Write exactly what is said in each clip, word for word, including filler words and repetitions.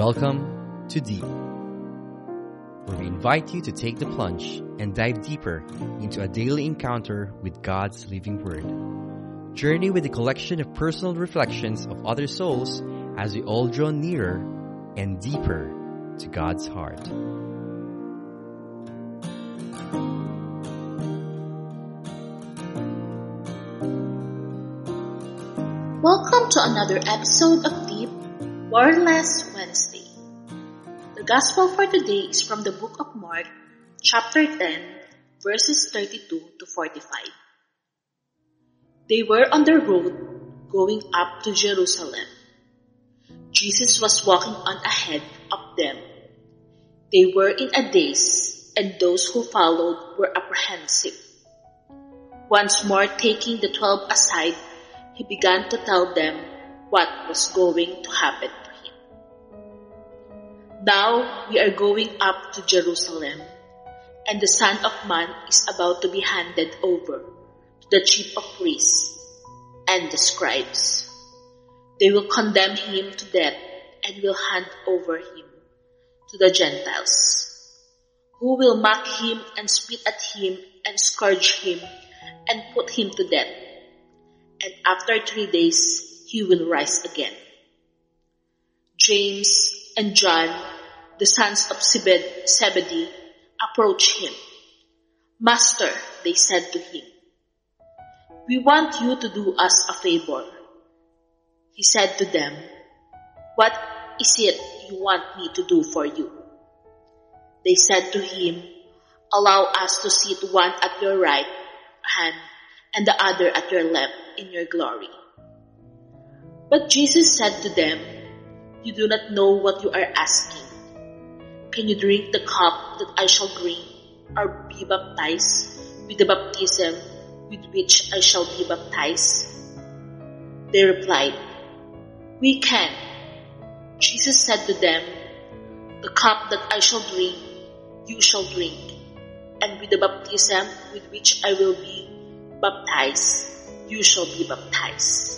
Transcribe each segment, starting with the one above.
Welcome to Deep, where we invite you to take the plunge and dive deeper into a daily encounter with God's living Word. Journey with a collection of personal reflections of other souls as we all draw nearer and deeper to God's heart. Welcome to another episode of Deep, Wordless Wednesday. The Gospel for today is from the book of Mark, chapter ten, verses thirty-two to forty-five. They were on the road going up to Jerusalem. Jesus was walking on ahead of them. They were in a daze, and those who followed were apprehensive. Once more taking the twelve aside, he began to tell them what was going to happen to him. Now we are going up to Jerusalem, and the Son of Man is about to be handed over to the chief of priests and the scribes. They will condemn him to death and will hand over him to the Gentiles, who will mock him and spit at him and scourge him and put him to death. And after three days, he will rise again. James and John, the sons of Zebedee, approached him. Master, they said to him, we want you to do us a favor. He said to them, what is it you want me to do for you? They said to him, allow us to sit one at your right hand and the other at your left in your glory. But Jesus said to them, you do not know what you are asking. Can you drink the cup that I shall drink, or be baptized with the baptism with which I shall be baptized? They replied, we can. Jesus said to them, the cup that I shall drink, you shall drink, and with the baptism with which I will be baptized, you shall be baptized.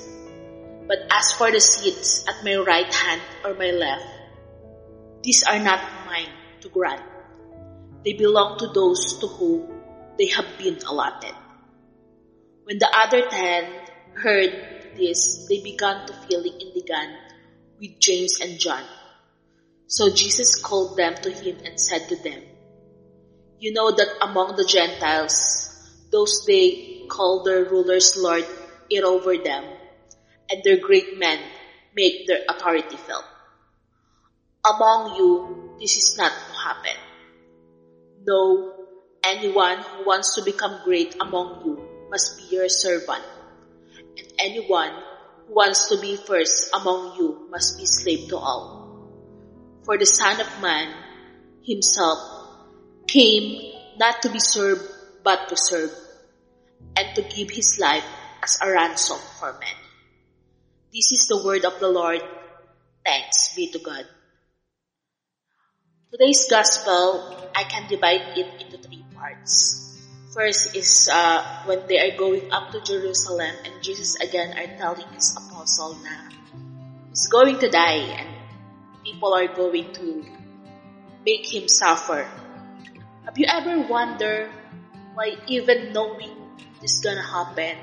But as for the seats at my right hand or my left, these are not mine to grant. They belong to those to whom they have been allotted. When the other ten heard this, they began to feel indignant with James and John. So Jesus called them to him and said to them, you know that among the Gentiles, those they call their rulers lord it over them, and their great men make their authority felt. Among you, this is not to happen. No, anyone who wants to become great among you must be your servant, and anyone who wants to be first among you must be slave to all. For the Son of Man himself came not to be served, but to serve, and to give his life as a ransom for many. This is the word of the Lord. Thanks be to God. Today's gospel, I can divide it into three parts. First is uh, when they are going up to Jerusalem, and Jesus again are telling his apostle na he's going to die, and people are going to make him suffer. Have you ever wondered why, even knowing is gonna happen,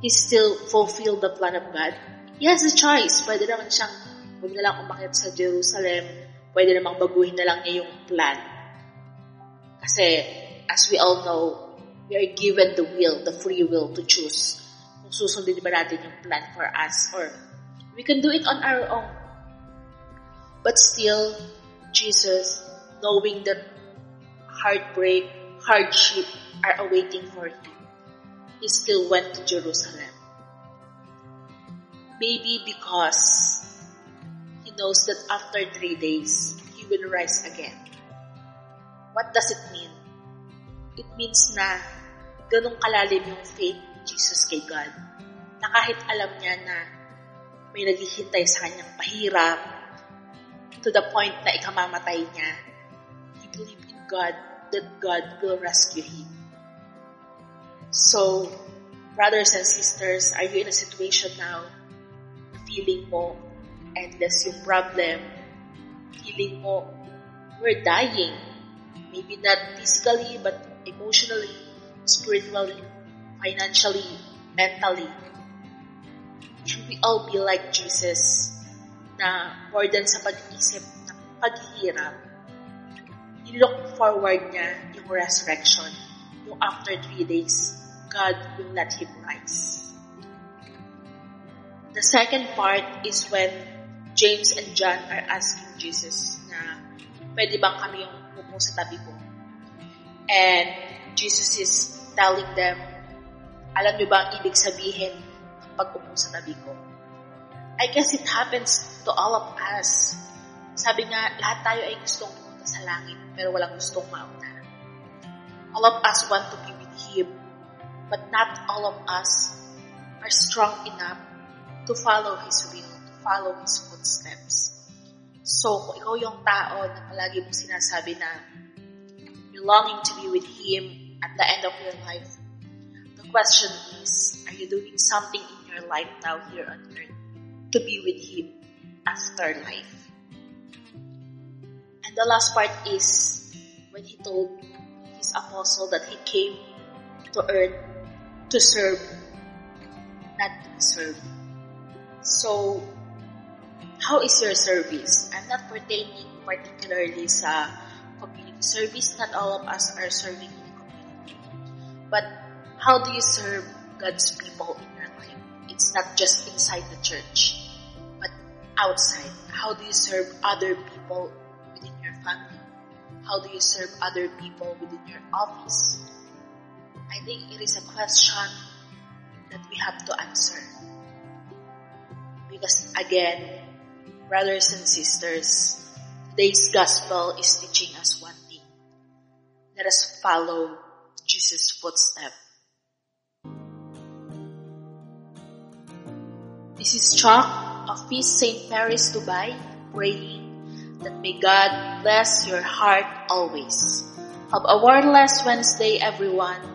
he still fulfilled the plan of God? He has a choice. Pwede naman siyang huwag na lang umakyat sa Jerusalem. Pwede namang baguhin na lang niya yung plan. Kasi, as we all know, we are given the will, the free will to choose kung susundin ba natin yung plan for us, or we can do it on our own. But still, Jesus, knowing that heartbreak, hardship are awaiting for him, he still went to Jerusalem. Maybe because he knows that after three days, he will rise again. What does it mean? It means na ganun kalalim yung faith ni Jesus kay God, na kahit alam niya na may naghihintay sa kanyang pahirap, to the point na ikamamatay niya, he believed in God, that God will rescue him. So, brothers and sisters, are you in a situation now, feeling mo endless yung problem, feeling mo, we're dying. Maybe not physically, but emotionally, spiritually, financially, mentally. Should we all be like Jesus na more than sa pag-iisip ng paghihirap, i-look forward niya yung resurrection, yung after three days, God will let him rise. The second part is when James and John are asking Jesus na, pwede bang kami yung upo sa tabi ko? And Jesus is telling them, alam niyo ba ang ibig sabihin ng pag-upo sa tabi ko? I guess it happens to all of us. Sabi nga, lahat tayo ay gustong pumunta sa langit, pero walang gustong mauna. All of us want to be with Him, but not all of us are strong enough to follow His will, to follow His footsteps. So, kung ikaw yung tao na palagi mong sinasabi na you're longing to be with Him at the end of your life, the question is, are you doing something in your life now here on earth to be with Him after life? And the last part is when He told His apostle that He came to earth to serve, not to be served. So, how is your service? I'm not pertaining particularly sa community service. Not all of us are serving in the community. But how do you serve God's people in your life? It's not just inside the church, but outside. How do you serve other people within your family? How do you serve other people within your office? I think it is a question that we have to answer. Because again, brothers and sisters, today's gospel is teaching us one thing. Let us follow Jesus' footsteps. This is Church of Saint Mary's Dubai, praying that may God bless your heart always. Have a wordless Wednesday, everyone.